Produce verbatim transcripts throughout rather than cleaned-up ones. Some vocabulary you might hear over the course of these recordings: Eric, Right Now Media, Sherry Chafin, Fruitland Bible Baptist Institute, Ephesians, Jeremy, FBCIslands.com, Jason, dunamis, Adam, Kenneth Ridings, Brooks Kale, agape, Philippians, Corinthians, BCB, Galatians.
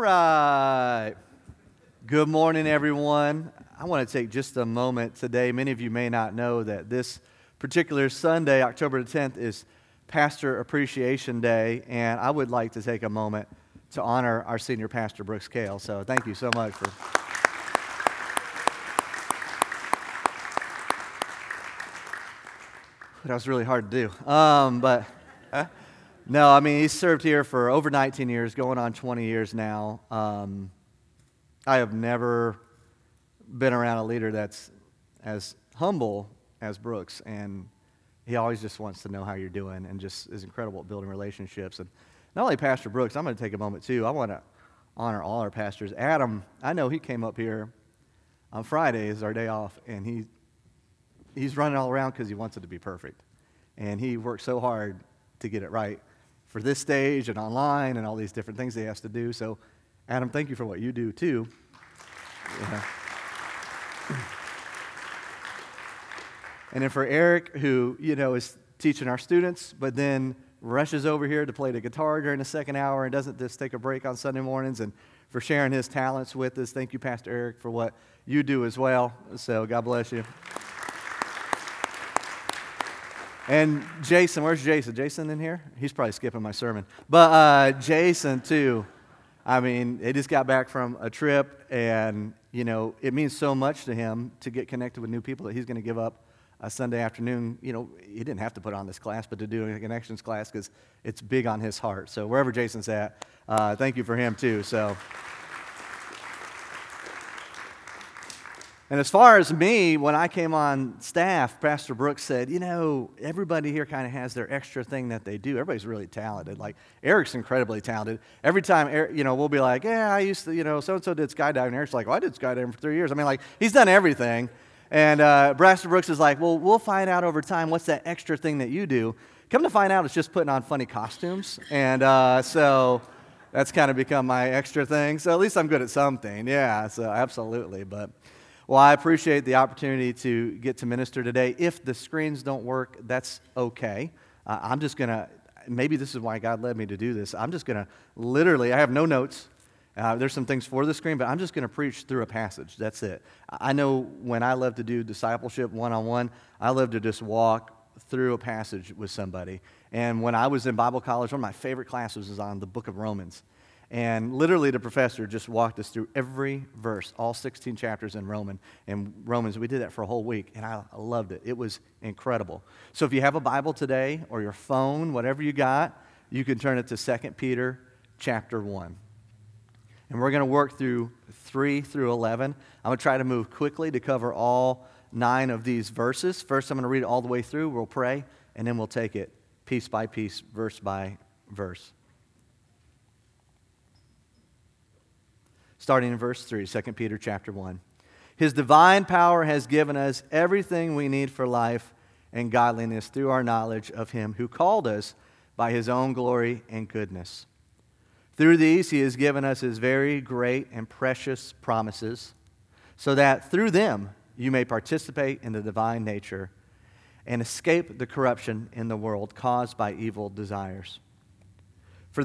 right. Good morning, everyone. I want to take just a moment today. Many of you may not know that this particular Sunday, October the tenth, is Pastor Appreciation Day, and I would like to take a moment to honor our senior pastor, Brooks Kale. So thank you so much for... That was really hard to do. Um, but... Huh? No, I mean, he's served here for over nineteen years, going on twenty years now. Um, I have never been around a leader that's as humble as Brooks, and he always just wants to know how you're doing and just is incredible at building relationships. And not only Pastor Brooks, I'm going to take a moment, too. I want to honor all our pastors. Adam, I know he came up here on Friday is our day off, and he he's running all around because he wants it to be perfect. And he worked so hard to get it right for this stage and online and all these different things they have to do. So, Adam, thank you for what you do, too. Yeah. And then for Eric, who, you know, is teaching our students, but then rushes over here to play the guitar during the second hour and doesn't just take a break on Sunday mornings, and for sharing his talents with us. Thank you, Pastor Eric, for what you do as well. So, God bless you. And Jason, where's Jason? Jason in here? He's probably skipping my sermon. But uh, Jason, too. I mean, he just got back from a trip, and, you know, it means so much to him to get connected with new people that he's going to give up a Sunday afternoon. You know, he didn't have to put on this class, but to do a connections class because it's big on his heart. So wherever Jason's at, uh, thank you for him, too. So. And as far as me, when I came on staff, Pastor Brooks said, you know, everybody here kind of has their extra thing that they do. Everybody's really talented. Like, Eric's incredibly talented. Every time, Eric, you know, we'll be like, yeah, I used to, you know, so-and-so did skydiving. Eric's like, well, I did skydiving for three years. I mean, like, he's done everything. And uh, Pastor Brooks is like, well, we'll find out over time what's that extra thing that you do. Come to find out, it's just putting on funny costumes. And uh, so that's kind of become my extra thing. So at least I'm good at something. Yeah, so absolutely, but... Well, I appreciate the opportunity to get to minister today. If the screens don't work, that's okay. Uh, I'm just going to, maybe this is why God led me to do this. I'm just going to literally, I have no notes. Uh, there's some things for the screen, but I'm just going to preach through a passage. That's it. I know when I love to do discipleship one-on-one, I love to just walk through a passage with somebody. And when I was in Bible college, one of my favorite classes was on the book of Romans. And literally the professor just walked us through every verse, all sixteen chapters in Roman. And Romans, we did that for a whole week, and I loved it. It was incredible. So if you have a Bible today or your phone, whatever you got, you can turn it to Second Peter chapter one. And we're going to work through three through eleven. I'm going to try to move quickly to cover all nine of these verses. First, I'm going to read it all the way through. We'll pray, and then we'll take it piece by piece, verse by verse. Starting in verse three, Second Peter chapter one. His divine power has given us everything we need for life and godliness through our knowledge of him who called us by his own glory and goodness. Through these he has given us his very great and precious promises, so that through them you may participate in the divine nature and escape the corruption in the world caused by evil desires. For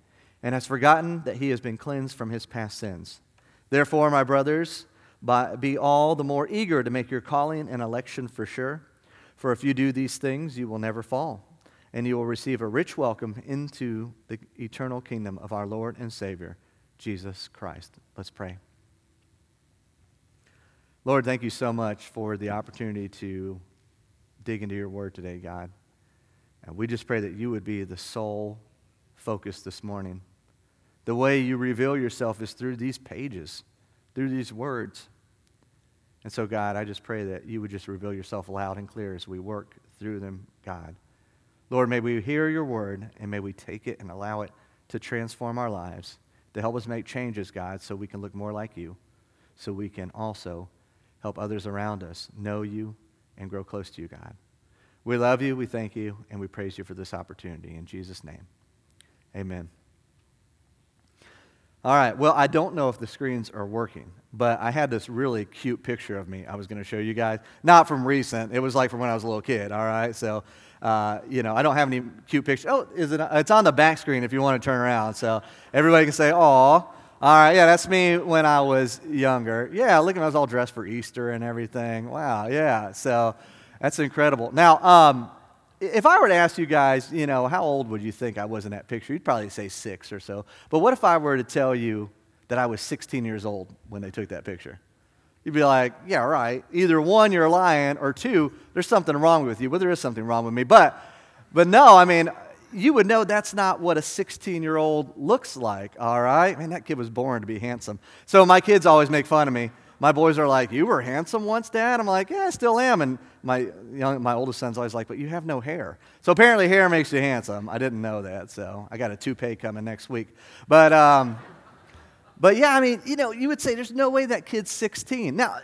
and has forgotten that he has been cleansed from his past sins. Therefore, my brothers, be all the more eager to make your calling and election for sure. For if you do these things, you will never fall, and you will receive a rich welcome into the eternal kingdom of our Lord and Savior, Jesus Christ. Let's pray. Lord, thank you so much for the opportunity to dig into your word today, God. And we just pray that you would be the sole focus this morning. The way you reveal yourself is through these pages, through these words. And so, God, I just pray that you would just reveal yourself loud and clear as we work through them, God. Lord, may we hear your word, and may we take it and allow it to transform our lives. to help us make changes, God, so we can look more like you, so we can also help others around us know you and grow close to you, God. We love you, we thank you, and we praise you for this opportunity. In Jesus' name, amen. All right, well, I don't know if the screens are working, but I had this really cute picture of me I was going to show you guys. Not from recent. It was like from when I was a little kid, all right? So, uh, you know, I don't have any cute pictures. Oh, is it? It's on the back screen if you want to turn around. So everybody can say, aw. All right, yeah, that's me when I was younger. Yeah, look at me. I was all dressed for Easter and everything. Wow, yeah. So that's incredible. Now, um, if I were to ask you guys, you know, how old would you think I was in that picture? You'd probably say six or so. But what if I were to tell you that I was sixteen years old when they took that picture? You'd be like, yeah, right. Either one, you're lying, or two, there's something wrong with you. Well, there is something wrong with me. But, but no, I mean, you would know that's not what a sixteen-year-old looks like, all right? Man, that kid was born to be handsome. So my kids always make fun of me. My boys are like, you were handsome once, Dad? I'm like, yeah, I still am. And my young, my oldest son's always like, but you have no hair. So apparently hair makes you handsome. I didn't know that, so I got a toupee coming next week. But, um, but yeah, I mean, you know, you would say there's no way that kid's sixteen. Now,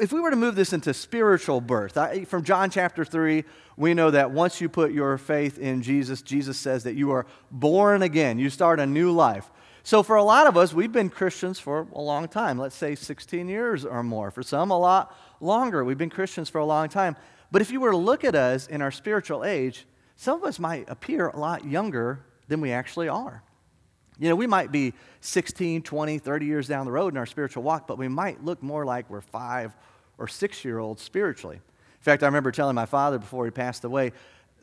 if we were to move this into spiritual birth, I, from John chapter three, we know that once you put your faith in Jesus, Jesus says that you are born again. You start a new life. So for a lot of us, we've been Christians for a long time, let's say sixteen years or more. For some, a lot longer. We've been Christians for a long time. But if you were to look at us in our spiritual age, some of us might appear a lot younger than we actually are. You know, we might be sixteen, twenty, thirty years down the road in our spiritual walk, but we might look more like we're five or six-year-olds spiritually. In fact, I remember telling my father before he passed away,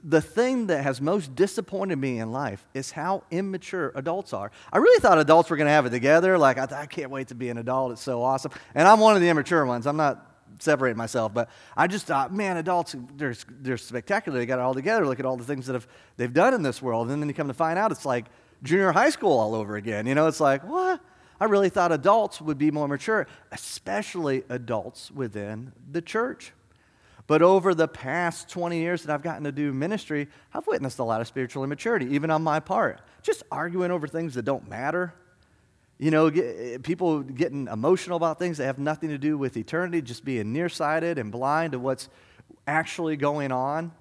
the thing that has most disappointed me in life is how immature adults are. I really thought adults were going to have it together. Like, I, th- I can't wait to be an adult. It's so awesome. And I'm one of the immature ones. I'm not separating myself. But I just thought, man, adults, they're, they're spectacular. They got it all together. Look at all the things that have they've done in this world. And then you come to find out it's like junior high school all over again. You know, it's like, what? I really thought adults would be more mature, especially adults within the church. But over the past twenty years that I've gotten to do ministry, I've witnessed a lot of spiritual immaturity, even on my part. Just arguing over things that don't matter. You know, get, people getting emotional about things that have nothing to do with eternity, just being nearsighted and blind to what's actually going on,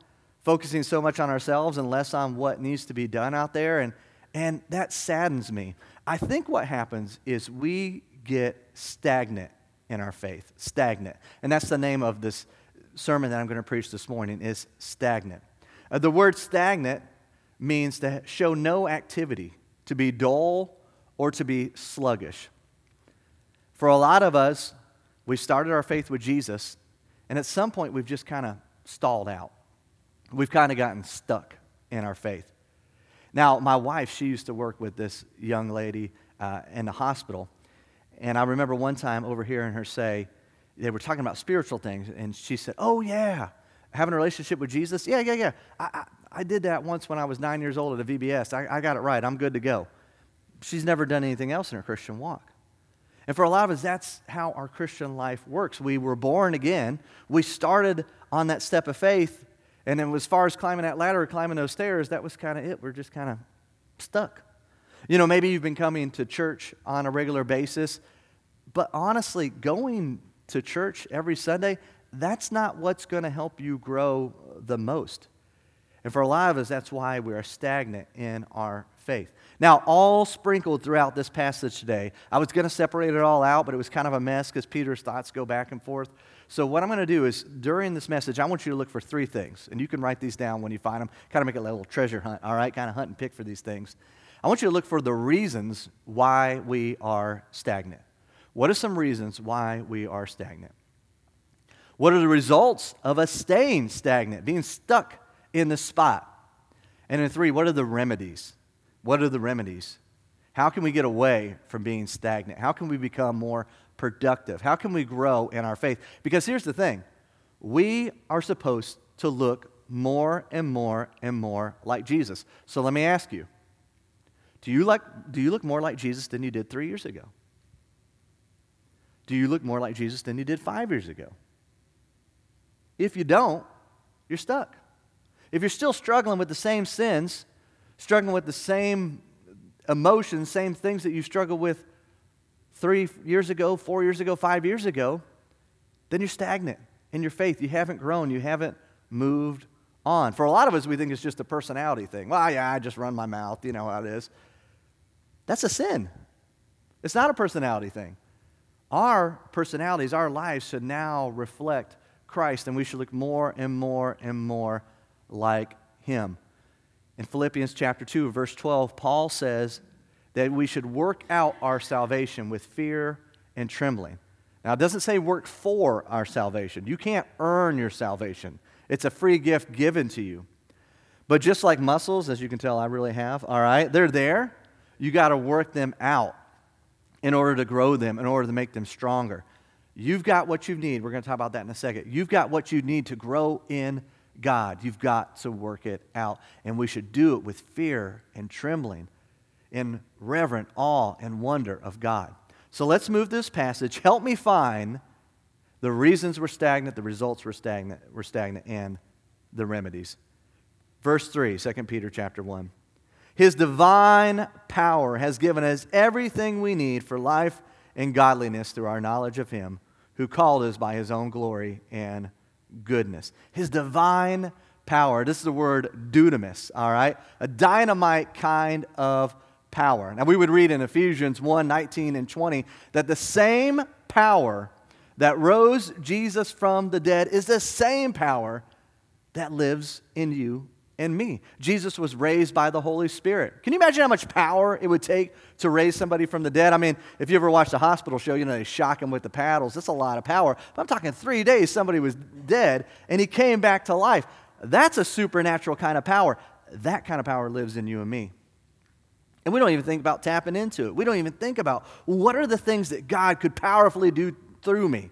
focusing so much on ourselves and less on what needs to be done out there. And, and that saddens me. I think what happens is we get stagnant in our faith, stagnant. And that's the name of this sermon that I'm going to preach this morning is stagnant. Uh, the word stagnant means to show no activity, to be dull or to be sluggish. For a lot of us, we started our faith with Jesus, and at some point we've just kind of stalled out. We've kind of gotten stuck in our faith. Now, my wife, she used to work with this young lady uh, in the hospital, and I remember one time overhearing her say, they were talking about spiritual things, and she said, oh, yeah, having a relationship with Jesus? Yeah, yeah, yeah. I, I, I did that once when I was nine years old at a V B S. I, I got it right. I'm good to go. She's never done anything else in her Christian walk. And for a lot of us, that's how our Christian life works. We were born again. We started on that step of faith, and then as far as climbing that ladder or climbing those stairs, that was kind of it. We're just kind of stuck. You know, maybe you've been coming to church on a regular basis, but honestly, going to church every Sunday, that's not what's going to help you grow the most. And for a lot of us, that's why we are stagnant in our faith. Now, all sprinkled throughout this passage today, I was going to separate it all out, but it was kind of a mess because Peter's thoughts go back and forth. So what I'm going to do is, during this message, I want you to look for three things, and you can write these down when you find them. Kind of make it a little treasure hunt, all right? Kind of hunt and pick for these things. I want you to look for the reasons why we are stagnant. What are some reasons why we are stagnant? What are the results of us staying stagnant, being stuck in the spot? And then three, what are the remedies? What are the remedies? How can we get away from being stagnant? How can we become more productive? How can we grow in our faith? Because here's the thing. We are supposed to look more and more and more like Jesus. So let me ask you, do you like, do you look more like Jesus than you did three years ago? Do you look more like Jesus than you did five years ago? If you don't, you're stuck. If you're still struggling with the same sins, struggling with the same emotions, same things that you struggled with three years ago, four years ago, five years ago, then you're stagnant in your faith. You haven't grown. You haven't moved on. For a lot of us, we think it's just a personality thing. Well, yeah, I just run my mouth. You know how it is. That's a sin. It's not a personality thing. Our personalities, our lives should now reflect Christ, and we should look more and more and more like Him. In Philippians chapter two, verse twelve, Paul says that we should work out our salvation with fear and trembling. Now, it doesn't say work for our salvation. You can't earn your salvation. It's a free gift given to you. But just like muscles, as you can tell I really have, all right, they're there. You got to work them out in order to grow them, in order to make them stronger. You've got what you need. We're going to talk about that in a second. You've got what you need to grow in God. You've got to work it out. And we should do it with fear and trembling, in reverent awe and wonder of God. So let's move this passage. Help me find the reasons we're stagnant, the results we're stagnant, we're stagnant, and the remedies. Verse three, Second Peter chapter one. His divine power has given us everything we need for life and godliness through our knowledge of Him who called us by His own glory and goodness. His divine power. This is the word dunamis, all right? A dynamite kind of power. Now, we would read in Ephesians one, nineteen, and twenty that the same power that rose Jesus from the dead is the same power that lives in you and me. Jesus was raised by the Holy Spirit. Can you imagine how much power it would take to raise somebody from the dead? I mean, if you ever watched a hospital show, you know, they shock them with the paddles. That's a lot of power. But I'm talking three days somebody was dead, and he came back to life. That's a supernatural kind of power. That kind of power lives in you and me. And we don't even think about tapping into it. We don't even think about what are the things that God could powerfully do through me.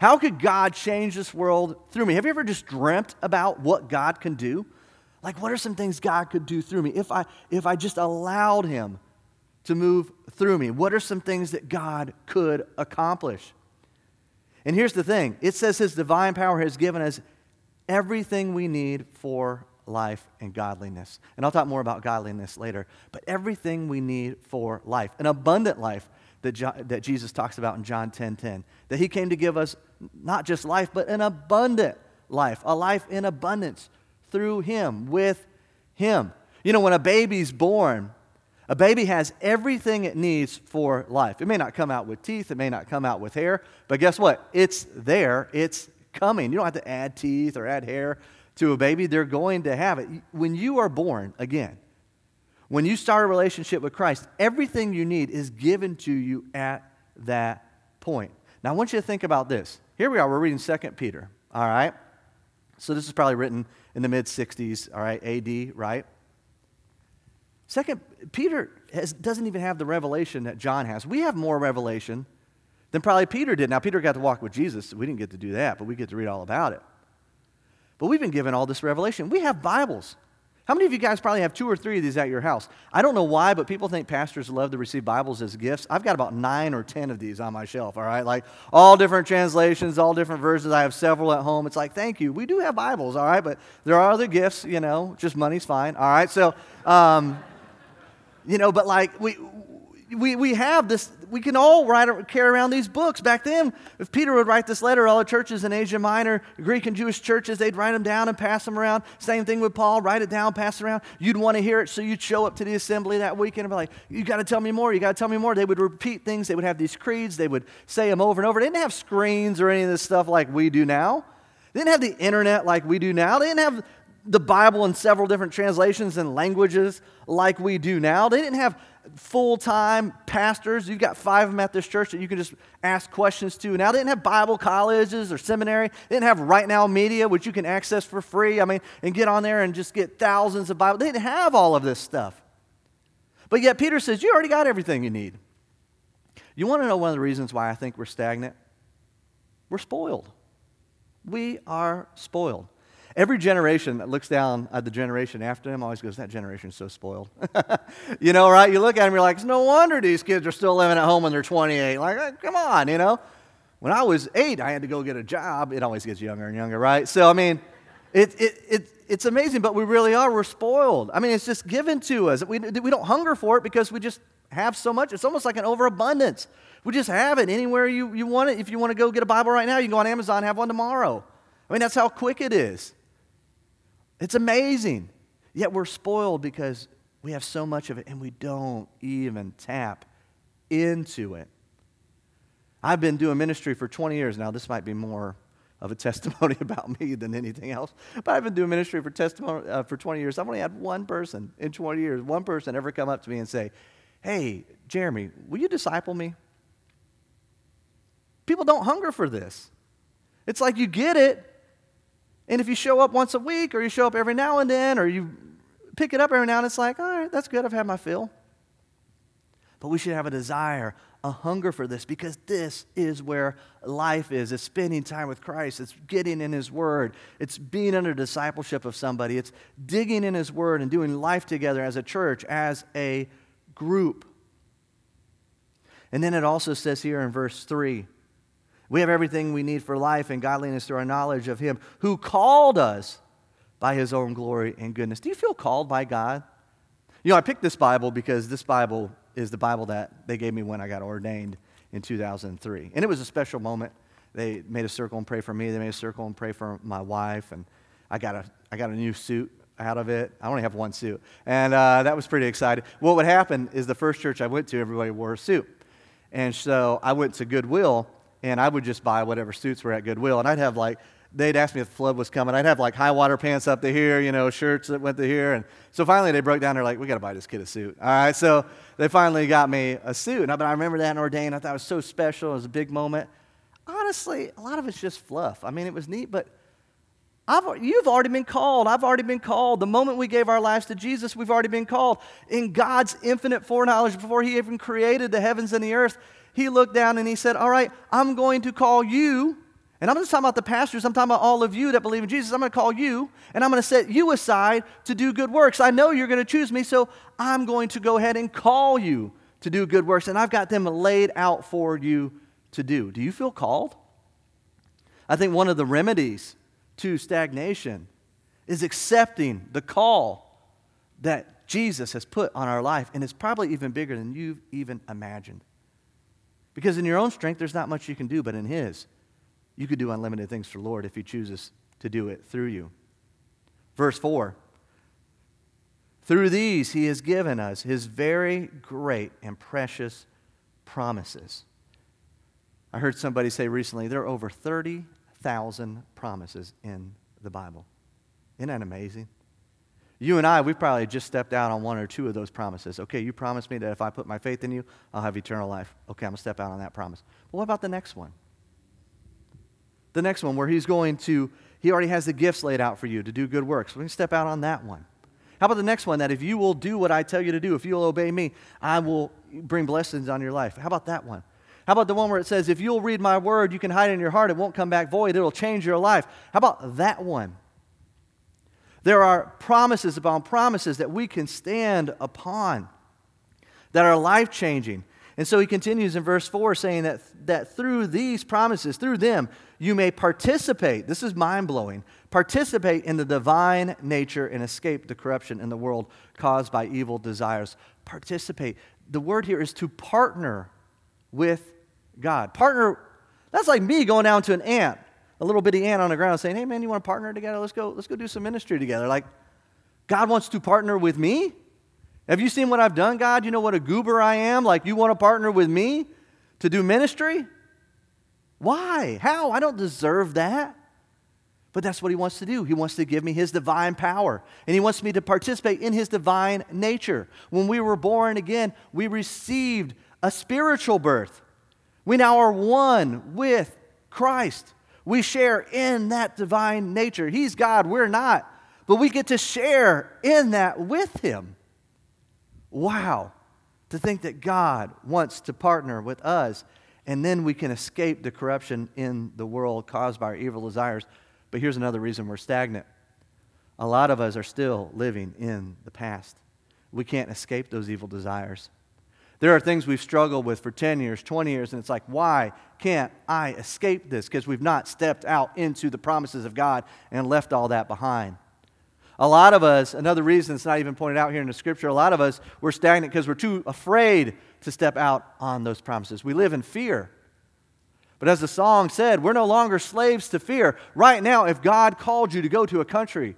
How could God change this world through me? Have you ever just dreamt about what God can do? Like, what are some things God could do through me if I if I just allowed Him to move through me? What are some things that God could accomplish? And here's the thing. It says His divine power has given us everything we need for life and godliness. And I'll talk more about godliness later. But everything we need for life, an abundant life that, John, that Jesus talks about in John ten ten, that He came to give us not just life, but an abundant life, a life in abundance through Him, with Him. You know, when a baby's born, a baby has everything it needs for life. It may not come out with teeth, it may not come out with hair, but guess what? It's there, it's coming. You don't have to add teeth or add hair to a baby, they're going to have it. When you are born again, when you start a relationship with Christ, everything you need is given to you at that point. Now, I want you to think about this. Here we are, we're reading Second Peter, all right? So this is probably written in the mid-sixties, all right, A D, right? Second Peter has, doesn't even have the revelation that John has. We have more revelation than probably Peter did. Now, Peter got to walk with Jesus, so we didn't get to do that, but we get to read all about it. But we've been given all this revelation. We have Bibles. How many of you guys probably have two or three of these at your house? I don't know why, but people think pastors love to receive Bibles as gifts. I've got about nine or ten of these on my shelf, all right? Like all different translations, all different versions. I have several at home. It's like, thank you. We do have Bibles, all right? But there are other gifts, you know, just money's fine, all right? So, um, you know, but like we... We we have this, we can all write, carry around these books. Back then, if Peter would write this letter, all the churches in Asia Minor, Greek and Jewish churches, they'd write them down and pass them around. Same thing with Paul, write it down, pass it around. You'd want to hear it, so you'd show up to the assembly that weekend and be like, you got to tell me more, you got to tell me more. They would repeat things, they would have these creeds, they would say them over and over. They didn't have screens or any of this stuff like we do now. They didn't have the internet like we do now. They didn't have the Bible in several different translations and languages like we do now. They didn't have full-time pastors. You've got five of them at this church that you can just ask questions to. Now, they didn't have Bible colleges or seminary. They didn't have Right Now Media, which you can access for free, I mean, and get on there and just get thousands of Bible. They didn't have all of this stuff. But yet, Peter says, you already got everything you need. You want to know one of the reasons why I think we're stagnant? We're spoiled. We are spoiled. Every generation that looks down at the generation after them always goes, that generation's so spoiled. You know, right? You look at them, you're like, it's no wonder these kids are still living at home when they're twenty-eight. Like, oh, come on, you know. When I was eight, I had to go get a job. It always gets younger and younger, right? So, I mean, It, it, it, it's amazing, but we really are. We're spoiled. I mean, it's just given to us. We, we don't hunger for it because we just have so much. It's almost like an overabundance. We just have it anywhere you, you want it. If you want to go get a Bible right now, you can go on Amazon and have one tomorrow. I mean, that's how quick it is. It's amazing. Yet we're spoiled because we have so much of it, and we don't even tap into it. I've been doing ministry for twenty years now. This might be more of a testimony about me than anything else. But I've been doing ministry for testimony uh, for twenty years. I've only had one person in twenty years, one person ever come up to me and say, "Hey, Jeremy, will you disciple me?" People don't hunger for this. It's like you get it, and if you show up once a week or you show up every now and then or you pick it up every now and then, it's like, all right, that's good, I've had my fill. But we should have a desire, a hunger for this, because this is where life is. It's spending time with Christ. It's getting in His Word. It's being under discipleship of somebody. It's digging in His Word and doing life together as a church, as a group. And then it also says here in verse three, we have everything we need for life and godliness through our knowledge of Him who called us by His own glory and goodness. Do you feel called by God? You know, I picked this Bible because this Bible is the Bible that they gave me when I got ordained in two thousand three. And it was a special moment. They made a circle and pray for me. They made a circle and pray for my wife. And I got a, I got a new suit out of it. I only have one suit. And uh, that was pretty exciting. What would happen is the first church I went to, everybody wore a suit. And so I went to Goodwill, and I would just buy whatever suits were at Goodwill. And I'd have, like, they'd ask me if the flood was coming. I'd have, like, high water pants up to here, you know, shirts that went to here. And so finally they broke down. They're like, we got to buy this kid a suit. All right, so they finally got me a suit. And I, but I remember that in ordained. I thought it was so special. It was a big moment. Honestly, a lot of it's just fluff. I mean, it was neat, but I've, you've already been called. I've already been called. The moment we gave our lives to Jesus, we've already been called. In God's infinite foreknowledge, before He even created the heavens and the earth, He looked down and He said, all right, I'm going to call you. And I'm not just talking about the pastors. I'm talking about all of you that believe in Jesus. I'm going to call you, and I'm going to set you aside to do good works. I know you're going to choose me, so I'm going to go ahead and call you to do good works. And I've got them laid out for you to do. Do you feel called? I think one of the remedies to stagnation is accepting the call that Jesus has put on our life. And it's probably even bigger than you've even imagined. Because in your own strength, there's not much you can do, but in His, you could do unlimited things for the Lord if He chooses to do it through you. Verse four, through these He has given us His very great and precious promises. I heard somebody say recently, there are over thirty thousand promises in the Bible. Isn't that amazing? You and I, we probably just stepped out on one or two of those promises. Okay, you promised me that if I put my faith in you, I'll have eternal life. Okay, I'm going to step out on that promise. But what about the next one? The next one where he's going to, he already has the gifts laid out for you to do good works. We're going to step out on that one. How about the next one, that if you will do what I tell you to do, if you'll obey me, I will bring blessings on your life. How about that one? How about the one where it says, if you'll read my word, you can hide it in your heart. It won't come back void. It'll change your life. How about that one? There are promises upon promises that we can stand upon that are life-changing. And so he continues in verse four saying that, that through these promises, through them, you may participate, this is mind-blowing, participate in the divine nature and escape the corruption in the world caused by evil desires. Participate. The word here is to partner with God. Partner, that's like me going down to an ant. A little bitty ant on the ground saying, hey, man, you want to partner together? Let's go, let's go do some ministry together. Like, God wants to partner with me? Have you seen what I've done, God? You know what a goober I am? Like, you want to partner with me to do ministry? Why? How? I don't deserve that. But that's what He wants to do. He wants to give me His divine power. And He wants me to participate in His divine nature. When we were born again, we received a spiritual birth. We now are one with Christ. We share in that divine nature. He's God, we're not. But we get to share in that with Him. Wow. To think that God wants to partner with us, and then we can escape the corruption in the world caused by our evil desires. But here's another reason we're stagnant. A lot of us are still living in the past. We can't escape those evil desires. There are things we've struggled with for ten years, twenty years, and it's like, why can't I escape this? Because we've not stepped out into the promises of God and left all that behind. A lot of us, another reason it's not even pointed out here in the Scripture, a lot of us, we're stagnant because we're too afraid to step out on those promises. We live in fear. But as the song said, we're no longer slaves to fear. Right now, if God called you to go to a country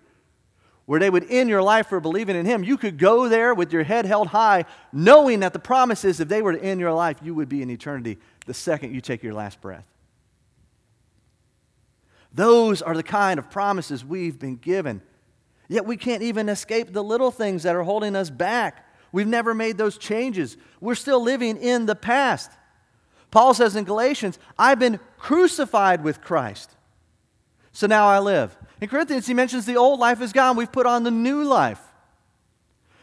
where they would end your life for believing in Him, you could go there with your head held high, knowing that the promise is if they were to end your life, you would be in eternity the second you take your last breath. Those are the kind of promises we've been given. Yet we can't even escape the little things that are holding us back. We've never made those changes. We're still living in the past. Paul says in Galatians, I've been crucified with Christ, so now I live. In Corinthians, he mentions the old life is gone. We've put on the new life.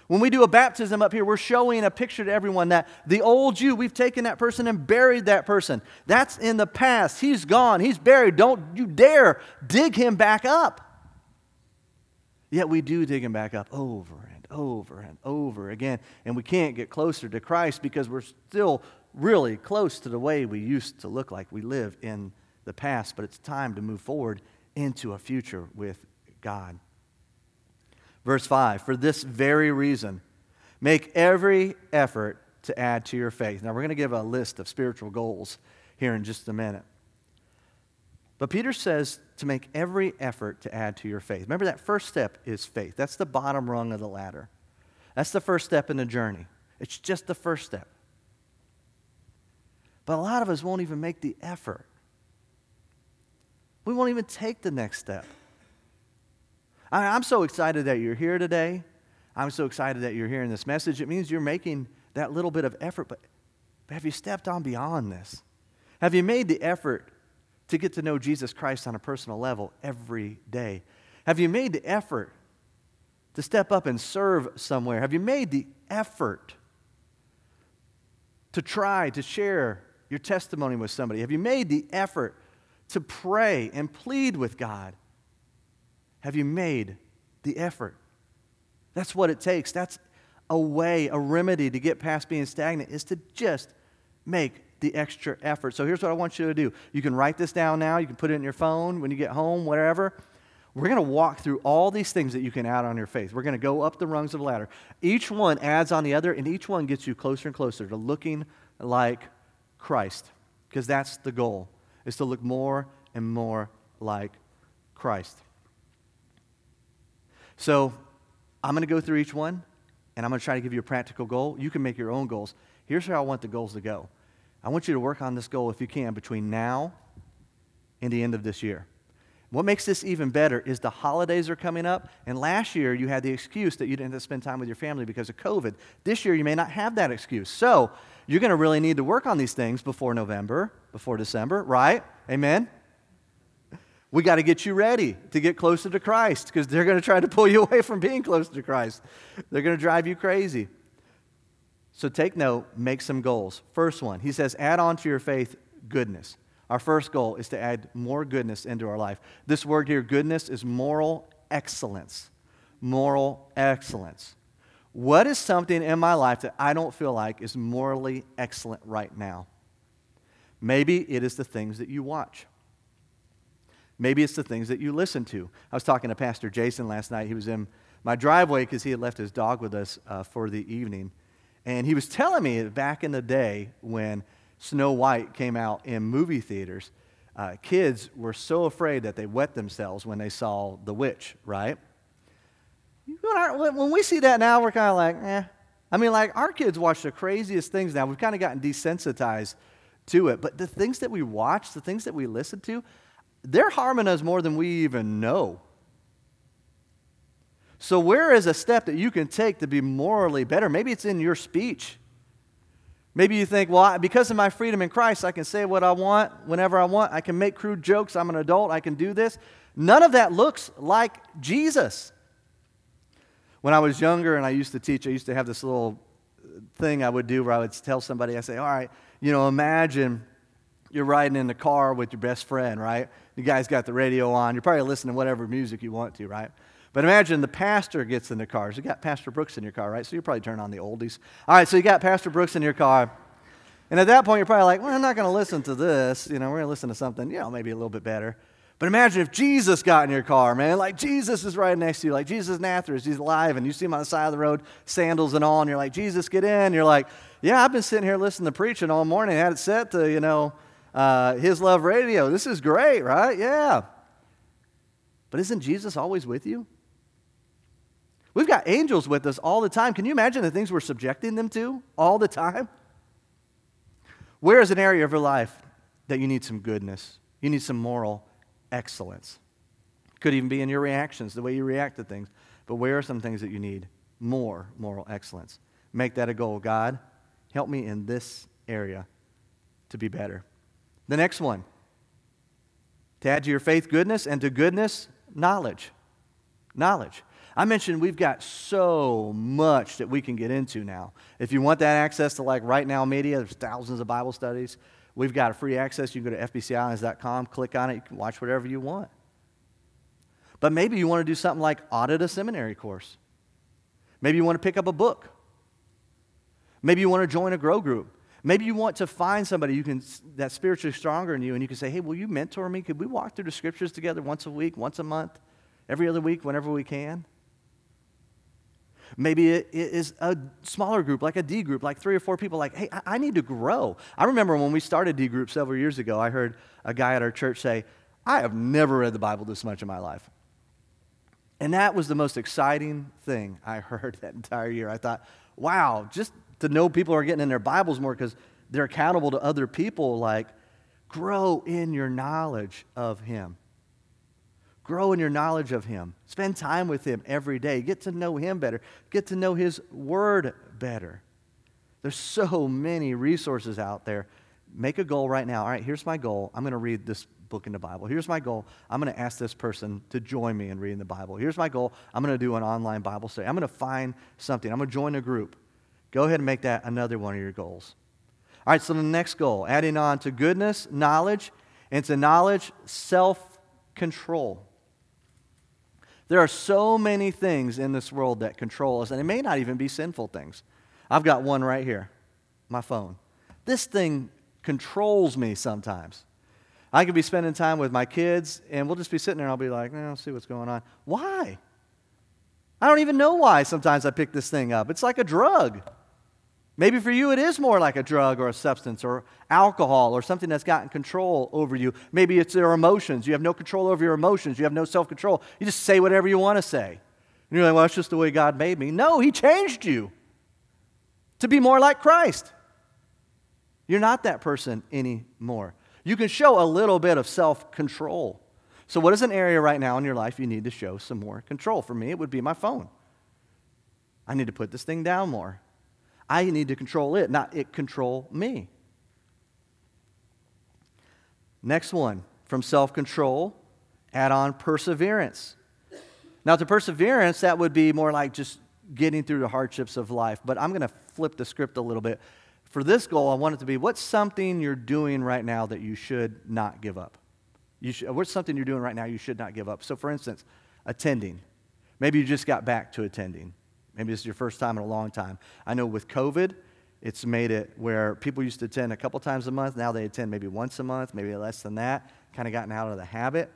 When we do a baptism up here, we're showing a picture to everyone that the old you, we've taken that person and buried that person. That's in the past. He's gone. He's buried. Don't you dare dig him back up. Yet we do dig him back up over and over and over again. And we can't get closer to Christ because we're still really close to the way we used to look like. We live in the past, but it's time to move forward into a future with God. Verse five, for this very reason, make every effort to add to your faith. Now we're going to give a list of spiritual goals here in just a minute. But Peter says to make every effort to add to your faith. Remember, that first step is faith. That's the bottom rung of the ladder. That's the first step in the journey. It's just the first step. But a lot of us won't even make the effort. We won't even take the next step. I, I'm so excited that you're here today. I'm so excited that you're hearing this message. It means you're making that little bit of effort, but, but have you stepped on beyond this? Have you made the effort to get to know Jesus Christ on a personal level every day? Have you made the effort to step up and serve somewhere? Have you made the effort to try to share your testimony with somebody? Have you made the effort to pray and plead with God? Have you made the effort? That's what it takes. That's a way, a remedy to get past being stagnant, is to just make the extra effort. So here's what I want you to do. You can write this down now. You can put it in your phone when you get home, whatever. We're going to walk through all these things that you can add on your faith. We're going to go up the rungs of the ladder. Each one adds on the other, and each one gets you closer and closer to looking like Christ, because that's the goal, is to look more and more like Christ. So I'm going to go through each one, and I'm going to try to give you a practical goal. You can make your own goals. Here's how I want the goals to go. I want you to work on this goal, if you can, between now and the end of this year. What makes this even better is the holidays are coming up, and last year you had the excuse that you didn't spend time with your family because of COVID. This year you may not have that excuse. So you're going to really need to work on these things before November, before December, right? Amen? We got to get you ready to get closer to Christ, because they're going to try to pull you away from being closer to Christ. They're going to drive you crazy. So take note, make some goals. First one, he says, add on to your faith goodness. Our first goal is to add more goodness into our life. This word here, goodness, is moral excellence. Moral excellence. What is something in my life that I don't feel like is morally excellent right now? Maybe it is the things that you watch. Maybe it's the things that you listen to. I was talking to Pastor Jason last night. He was in my driveway because he had left his dog with us uh, for the evening. And he was telling me that back in the day when Snow White came out in movie theaters, uh, kids were so afraid that they wet themselves when they saw The Witch, right? When we see that now, we're kind of like, eh. I mean, like, our kids watch the craziest things now. We've kind of gotten desensitized to it. But the things that we watch, the things that we listen to, they're harming us more than we even know. So where is a step that you can take to be morally better? Maybe it's in your speech. Maybe you think, well, I, because of my freedom in Christ, I can say what I want whenever I want. I can make crude jokes. I'm an adult. I can do this. None of that looks like Jesus. When I was younger and I used to teach, I used to have this little thing I would do where I would tell somebody, I say, all right, you know, imagine you're riding in the car with your best friend, right? You guys got the radio on. You're probably listening to whatever music you want to, right? But imagine the pastor gets in the car. So you got Pastor Brooks in your car, right? So you probably turn on the oldies. All right, so you got Pastor Brooks in your car. And at that point, you're probably like, well, I'm not going to listen to this. You know, we're going to listen to something, you know, maybe a little bit better. But imagine if Jesus got in your car, man. Like, Jesus is right next to you. Like, Jesus Nazareth, he's alive. And you see him on the side of the road, sandals and all. And you're like, Jesus, get in. And you're like, yeah, I've been sitting here listening to preaching all morning. I had it set to, you know, uh, His Love Radio. This is great, right? Yeah. But isn't Jesus always with you? We've got angels with us all the time. Can you imagine the things we're subjecting them to all the time? Where is an area of your life that you need some goodness? You need some moral excellence. Could even be in your reactions, the way you react to things. But where are some things that you need more moral excellence? Make that a goal. God, help me in this area to be better. The next one, to add to your faith goodness, and to goodness, knowledge. Knowledge. I mentioned we've got so much that we can get into now. If you want that access to like Right Now Media, there's thousands of Bible studies. We've got a free access. You can go to F B C Islands dot com, click on it. You can watch whatever you want. But maybe you want to do something like audit a seminary course. Maybe you want to pick up a book. Maybe you want to join a grow group. Maybe you want to find somebody you can that's spiritually stronger than you, and you can say, hey, will you mentor me? Could we walk through the scriptures together once a week, once a month, every other week, whenever we can? Maybe it is a smaller group, like a D group, like three or four people, like, hey, I need to grow. I remember when we started D group several years ago, I heard a guy at our church say, I have never read the Bible this much in my life. And that was the most exciting thing I heard that entire year. I thought, wow, just to know people are getting in their Bibles more because they're accountable to other people, like, grow in your knowledge of Him. Grow in your knowledge of Him. Spend time with Him every day. Get to know Him better. Get to know His Word better. There's so many resources out there. Make a goal right now. All right, here's my goal. I'm going to read this book in the Bible. Here's my goal. I'm going to ask this person to join me in reading the Bible. Here's my goal. I'm going to do an online Bible study. I'm going to find something. I'm going to join a group. Go ahead and make that another one of your goals. All right, so the next goal, adding on to goodness, knowledge, and to knowledge, self-control. There are so many things in this world that control us, and it may not even be sinful things. I've got one right here, my phone. This thing controls me sometimes. I could be spending time with my kids, and we'll just be sitting there, and I'll be like, eh, I'll see what's going on. Why? I don't even know why sometimes I pick this thing up. It's like a drug. Maybe for you it is more like a drug or a substance or alcohol or something that's gotten control over you. Maybe it's their emotions. You have no control over your emotions. You have no self-control. You just say whatever you want to say. And you're like, well, that's just the way God made me. No, He changed you to be more like Christ. You're not that person anymore. You can show a little bit of self-control. So what is an area right now in your life you need to show some more control? For me, it would be my phone. I need to put this thing down more. I need to control it, not it control me. Next one, from self-control, add on perseverance. Now, to perseverance, that would be more like just getting through the hardships of life, but I'm going to flip the script a little bit. For this goal, I want it to be, what's something you're doing right now that you should not give up? You should, what's something you're doing right now you should not give up? So, for instance, attending. Maybe you just got back to attending. Maybe this is your first time in a long time. I know with COVID, it's made it where people used to attend a couple times a month. Now they attend maybe once a month, maybe less than that. Kind of gotten out of the habit.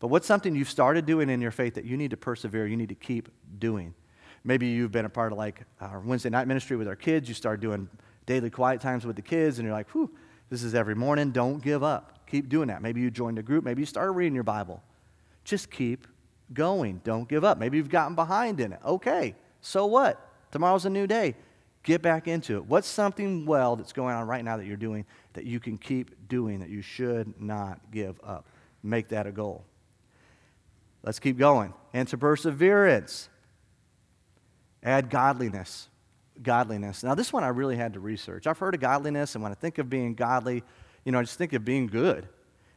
But what's something you've started doing in your faith that you need to persevere, you need to keep doing? Maybe you've been a part of like our Wednesday night ministry with our kids. You start doing daily quiet times with the kids, and you're like, whew, this is every morning. Don't give up. Keep doing that. Maybe you joined a group. Maybe you started reading your Bible. Just keep going. Don't give up. Maybe you've gotten behind in it. Okay, so what? Tomorrow's a new day. Get back into it. What's something well that's going on right now that you're doing that you can keep doing that you should not give up? Make that a goal. Let's keep going. And to perseverance, add godliness. Godliness. Now, this one I really had to research. I've heard of godliness, and when I think of being godly, you know, I just think of being good.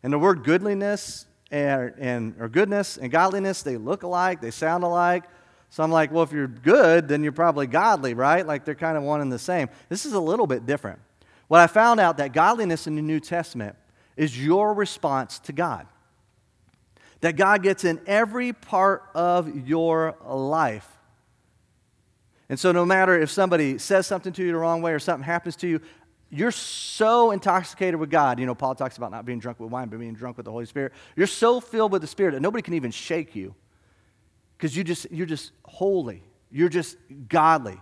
And the word goodliness And, and or goodness and godliness, they look alike, they sound alike. So I'm like, well, if you're good, then you're probably godly, right? Like they're kind of one and the same. This is a little bit different. What I found out that godliness in the New Testament is your response to God. that God gets in every part of your life. And so no matter if somebody says something to you the wrong way or something happens to you, you're so intoxicated with God. You know, Paul talks about not being drunk with wine, but being drunk with the Holy Spirit. You're so filled with the Spirit that nobody can even shake you because you just, you're just holy. You're just godly.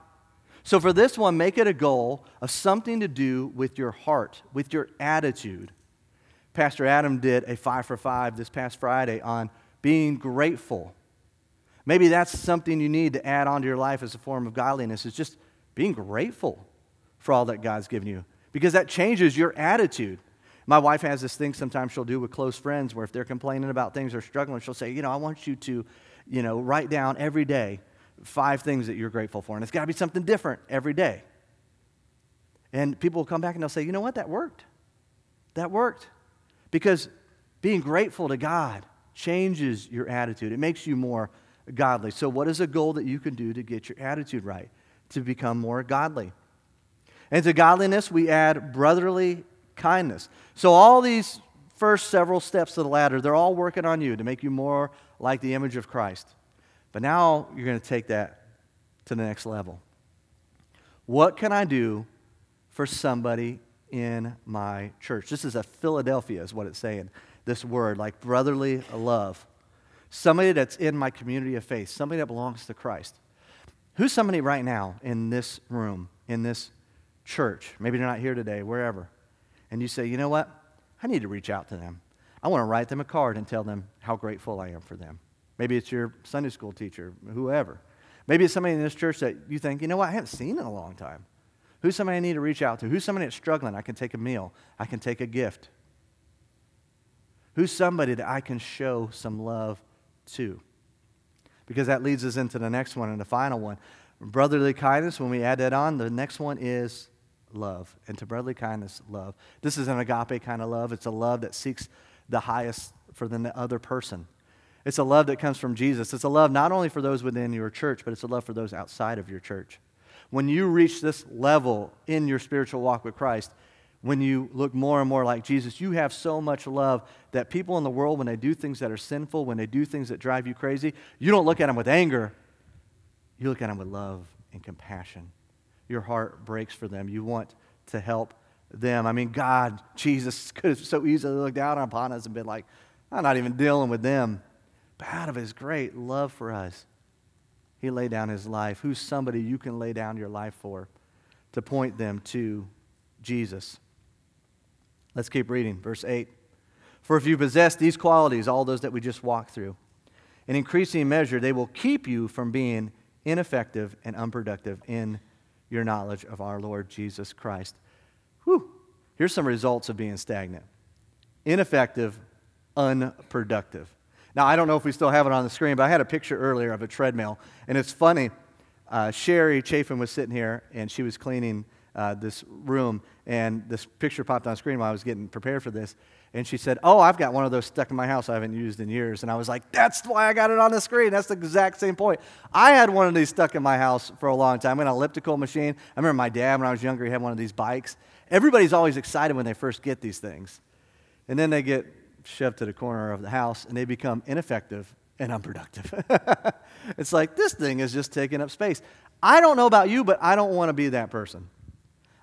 So for this one, make it a goal of something to do with your heart, with your attitude. Pastor Adam did a five for five this past Friday on being grateful. Maybe that's something you need to add onto your life as a form of godliness, is just being grateful for all that God's given you, because that changes your attitude. My wife has this thing sometimes she'll do with close friends where if they're complaining about things or struggling, she'll say, you know, I want you to, you know, write down every day five things that you're grateful for, and it's got to be something different every day. And people will come back and they'll say, you know what, that worked. That worked. Because being grateful to God changes your attitude. It makes you more godly. So what is a goal that you can do to get your attitude right, to become more godly? And to godliness, we add brotherly kindness. So all these first several steps of the ladder, they're all working on you to make you more like the image of Christ. But now you're going to take that to the next level. What can I do for somebody in my church? This is a Philadelphia is what it's saying, this word, like brotherly love. Somebody that's in my community of faith, somebody that belongs to Christ. Who's somebody right now in this room, in this church? Maybe they're not here today, wherever. And you say, you know what? I need to reach out to them. I want to write them a card and tell them how grateful I am for them. Maybe it's your Sunday school teacher, whoever. Maybe it's somebody in this church that you think, you know what, I haven't seen in a long time. Who's somebody I need to reach out to? Who's somebody that's struggling? I can take a meal. I can take a gift. Who's somebody that I can show some love to? Because that leads us into the next one and the final one. Brotherly kindness, when we add that on, the next one is love. And to brotherly kindness, love. This is an agape kind of love. It's a love that seeks the highest for the other person. It's a love that comes from Jesus. It's a love not only for those within your church, but it's a love for those outside of your church. When you reach this level in your spiritual walk with Christ, when you look more and more like Jesus, you have so much love that people in the world, when they do things that are sinful, when they do things that drive you crazy, you don't look at them with anger. You look at them with love and compassion. Your heart breaks for them. You want to help them. I mean, God, Jesus could have so easily looked down upon us and been like, I'm not even dealing with them. But out of his great love for us, he laid down his life. Who's somebody you can lay down your life for to point them to Jesus? Let's keep reading. Verse eight. For if you possess these qualities, all those that we just walked through, in increasing measure, they will keep you from being ineffective and unproductive in your knowledge of our Lord Jesus Christ. Whew. Here's some results of being stagnant. Ineffective, unproductive. Now, I don't know if we still have it on the screen, but I had a picture earlier of a treadmill. And it's funny, uh, Sherry Chafin was sitting here, and she was cleaning uh, this room. And this picture popped on screen while I was getting prepared for this. And she said, oh, I've got one of those stuck in my house I haven't used in years. And I was like, that's why I got it on the screen. That's the exact same point. I had one of these stuck in my house for a long time, an elliptical machine. I remember my dad, when I was younger, he had one of these bikes. Everybody's always excited when they first get these things. And then they get shoved to the corner of the house, and they become ineffective and unproductive. It's like, this thing is just taking up space. I don't know about you, but I don't want to be that person.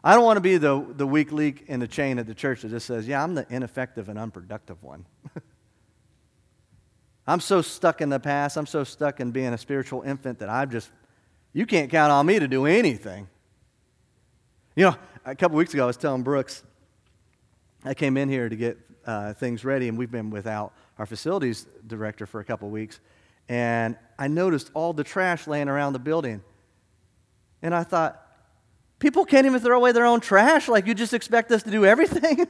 I don't want to be the, the weak link in the chain at the church that just says, yeah, I'm the ineffective and unproductive one. I'm so stuck in the past. I'm so stuck in being a spiritual infant that I've just, you can't count on me to do anything. You know, a couple weeks ago, I was telling Brooks, I came in here to get Uh, things ready, and we've been without our facilities director for a couple weeks, and I noticed all the trash laying around the building, and I thought, people can't even throw away their own trash, like you just expect us to do everything?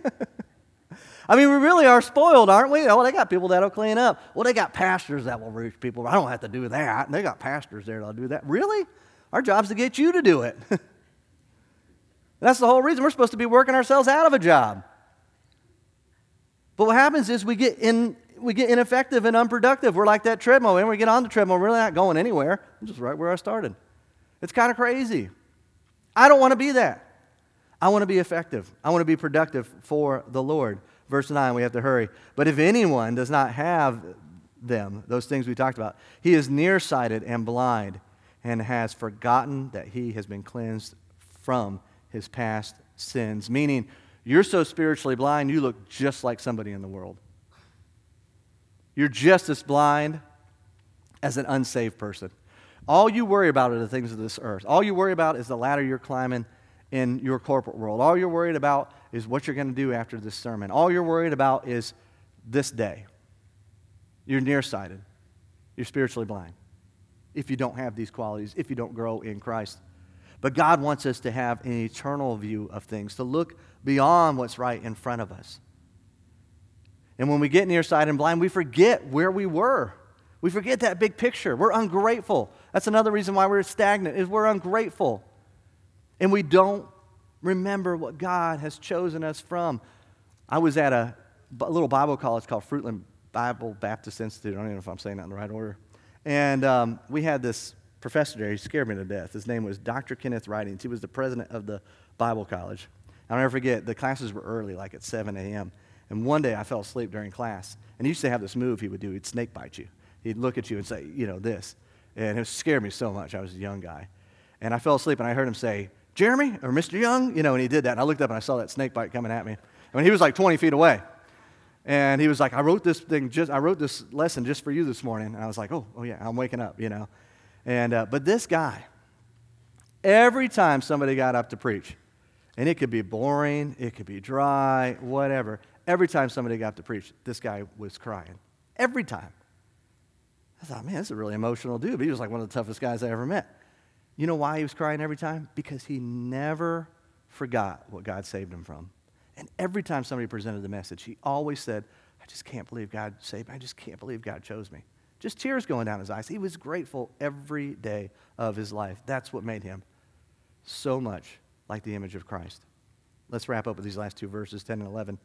I mean, we really are spoiled, aren't we? Oh, they got people that'll clean up. Well, they got pastors that will reach people. I don't have to do that. They got pastors there that'll do that. Really? Our job's to get you to do it. That's the whole reason. We're supposed to be working ourselves out of a job. But what happens is we get in, we get ineffective and unproductive. We're like that treadmill. And we get on the treadmill, we're really not going anywhere. I'm just right where I started. It's kind of crazy. I don't want to be that. I want to be effective. I want to be productive for the Lord. Verse nine, we have to hurry. But if anyone does not have them, those things we talked about. He is nearsighted and blind and has forgotten that he has been cleansed from his past sins. Meaning, you're so spiritually blind, you look just like somebody in the world. You're just as blind as an unsaved person. All you worry about are the things of this earth. All you worry about is the ladder you're climbing in your corporate world. All you're worried about is what you're going to do after this sermon. All you're worried about is this day. You're nearsighted. You're spiritually blind. If you don't have these qualities, if you don't grow in Christ. But God wants us to have an eternal view of things, to look beyond what's right in front of us. And when we get nearsighted and blind, we forget where we were. We forget that big picture. We're ungrateful. That's another reason why we're stagnant, is we're ungrateful. And we don't remember what God has chosen us from. I was at a little Bible college called Fruitland Bible Baptist Institute. I don't even know if I'm saying that in the right order. And um, we had this professor there. He scared me to death. His name was Doctor Kenneth Ridings. He was the president of the Bible college. I'll never forget, the classes were early, like at seven a.m. And one day I fell asleep during class. And he used to have this move he would do. He'd snake bite you. He'd look at you and say, you know, this. And it scared me so much. I was a young guy. And I fell asleep and I heard him say, Jeremy or Mister Young, you know, and he did that. And I looked up and I saw that snake bite coming at me. I mean, he was like twenty feet away. And he was like, I wrote this thing, just I wrote this lesson just for you this morning. And I was like, oh, oh yeah, I'm waking up, you know. And uh, but this guy, every time somebody got up to preach, and it could be boring, it could be dry, whatever. Every time somebody got up to preach, this guy was crying. Every time. I thought, man, this is a really emotional dude. But he was like one of the toughest guys I ever met. You know why he was crying every time? Because he never forgot what God saved him from. And every time somebody presented the message, he always said, I just can't believe God saved me. I just can't believe God chose me. Just tears going down his eyes. He was grateful every day of his life. That's what made him so much like the image of Christ. Let's wrap up with these last two verses, ten and eleven.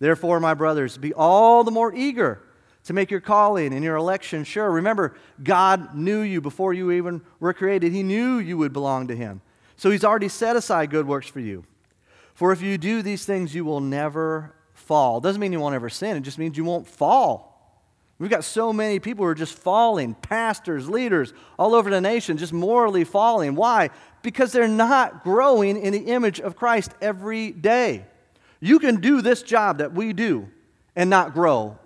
Therefore, my brothers, be all the more eager to make your calling and your election sure. Remember, God knew you before you even were created. He knew you would belong to him. So he's already set aside good works for you. For if you do these things, you will never fall. It doesn't mean you won't ever sin. It just means you won't fall. We've got so many people who are just falling, pastors, leaders all over the nation, just morally falling. Why? Because they're not growing in the image of Christ every day. You can do this job that we do and not grow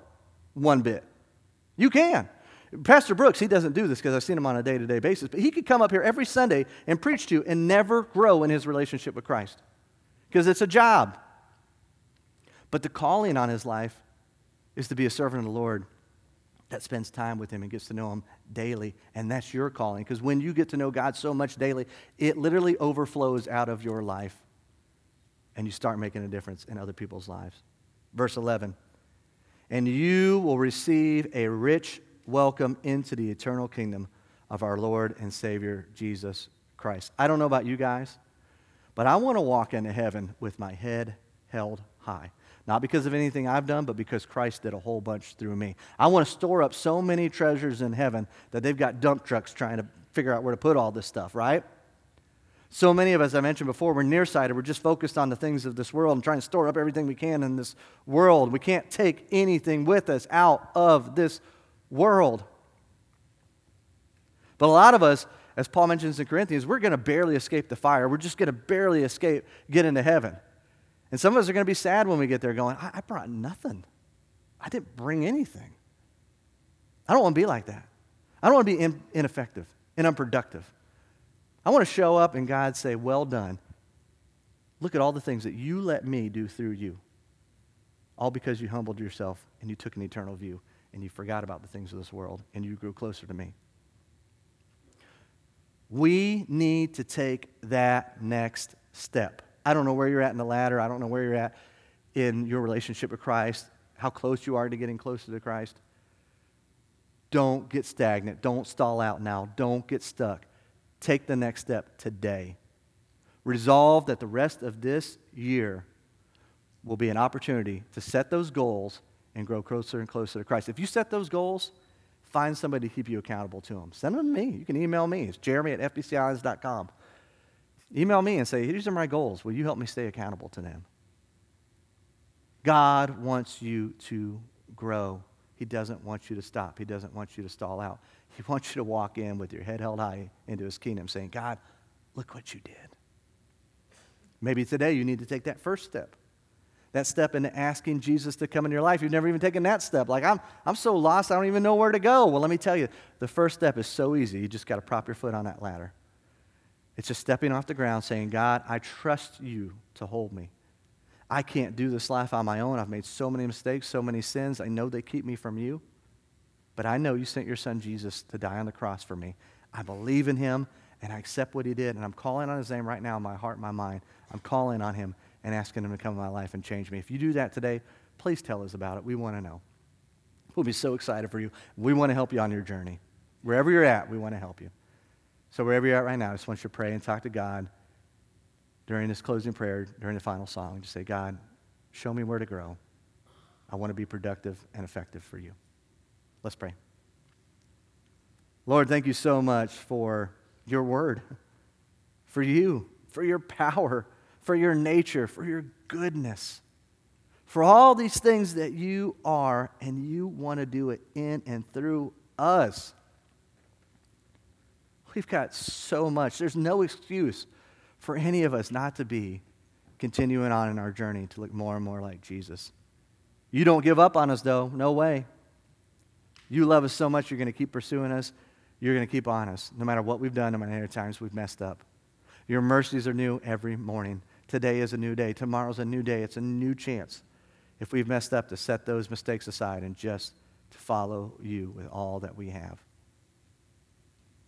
one bit. You can. Pastor Brooks, he doesn't do this because I've seen him on a day-to-day basis, but he could come up here every Sunday and preach to you and never grow in his relationship with Christ. Because it's a job. But the calling on his life is to be a servant of the Lord that spends time with him and gets to know him daily. And that's your calling. Because when you get to know God so much daily, it literally overflows out of your life. And you start making a difference in other people's lives. Verse eleven. And you will receive a rich welcome into the eternal kingdom of our Lord and Savior, Jesus Christ. I don't know about you guys, but I want to walk into heaven with my head held high. Not because of anything I've done, but because Christ did a whole bunch through me. I want to store up so many treasures in heaven that they've got dump trucks trying to figure out where to put all this stuff, right? So many of us, I mentioned before, we're nearsighted. We're just focused on the things of this world and trying to store up everything we can in this world. We can't take anything with us out of this world. But a lot of us, as Paul mentions in Corinthians, we're going to barely escape the fire. We're just going to barely escape, get into heaven. And some of us are going to be sad when we get there going, I, I brought nothing. I didn't bring anything. I don't want to be like that. I don't want to be in, ineffective and unproductive. I want to show up and God say, well done. Look at all the things that you let me do through you. All because you humbled yourself and you took an eternal view and you forgot about the things of this world and you grew closer to me. We need to take that next step. I don't know where you're at in the ladder. I don't know where you're at in your relationship with Christ, how close you are to getting closer to Christ. Don't get stagnant. Don't stall out now. Don't get stuck. Take the next step today. Resolve that the rest of this year will be an opportunity to set those goals and grow closer and closer to Christ. If you set those goals, find somebody to keep you accountable to them. Send them to me. You can email me. It's Jeremy at F B C Islands dot com. Email me and say, here's my goals. Will you help me stay accountable to them? God wants you to grow He doesn't want you to stop. He doesn't want you to stall out. He wants you to walk in with your head held high into his kingdom saying, God, look what you did. Maybe today you need to take that first step, that step into asking Jesus to come in your life. You've never even taken that step. Like, I'm I'm so lost, I don't even know where to go. Well, let me tell you, the first step is so easy. You just got to prop your foot on that ladder. It's just stepping off the ground saying, God, I trust you to hold me. I can't do this life on my own. I've made so many mistakes, so many sins. I know they keep me from you, but I know you sent your son Jesus to die on the cross for me. I believe in him, and I accept what he did, and I'm calling on his name right now in my heart, my mind. I'm calling on him and asking him to come in my life and change me. If you do that today, please tell us about it. We want to know. We'll be so excited for you. We want to help you on your journey. Wherever you're at, we want to help you. So wherever you're at right now, I just want you to pray and talk to God during this closing prayer, during the final song. Just say, God, show me where to grow. I want to be productive and effective for you. Let's pray. Lord, thank you so much for your word, for you, for your power, for your nature, for your goodness, for all these things that you are, and you want to do it in and through us. We've got so much. There's no excuse for any of us not to be continuing on in our journey to look more and more like Jesus. You don't give up on us, though. No way. You love us so much, you're going to keep pursuing us. You're going to keep on us, no matter what we've done, no matter how many times we've messed up. Your mercies are new every morning. Today is a new day. Tomorrow's a new day. It's a new chance, if we've messed up, to set those mistakes aside and just to follow you with all that we have.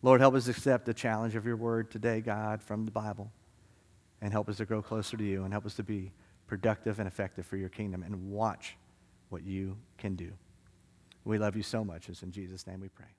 Lord, help us accept the challenge of your word today, God, from the Bible, and help us to grow closer to you, and help us to be productive and effective for your kingdom, and watch what you can do. We love you so much. It's in Jesus' name we pray.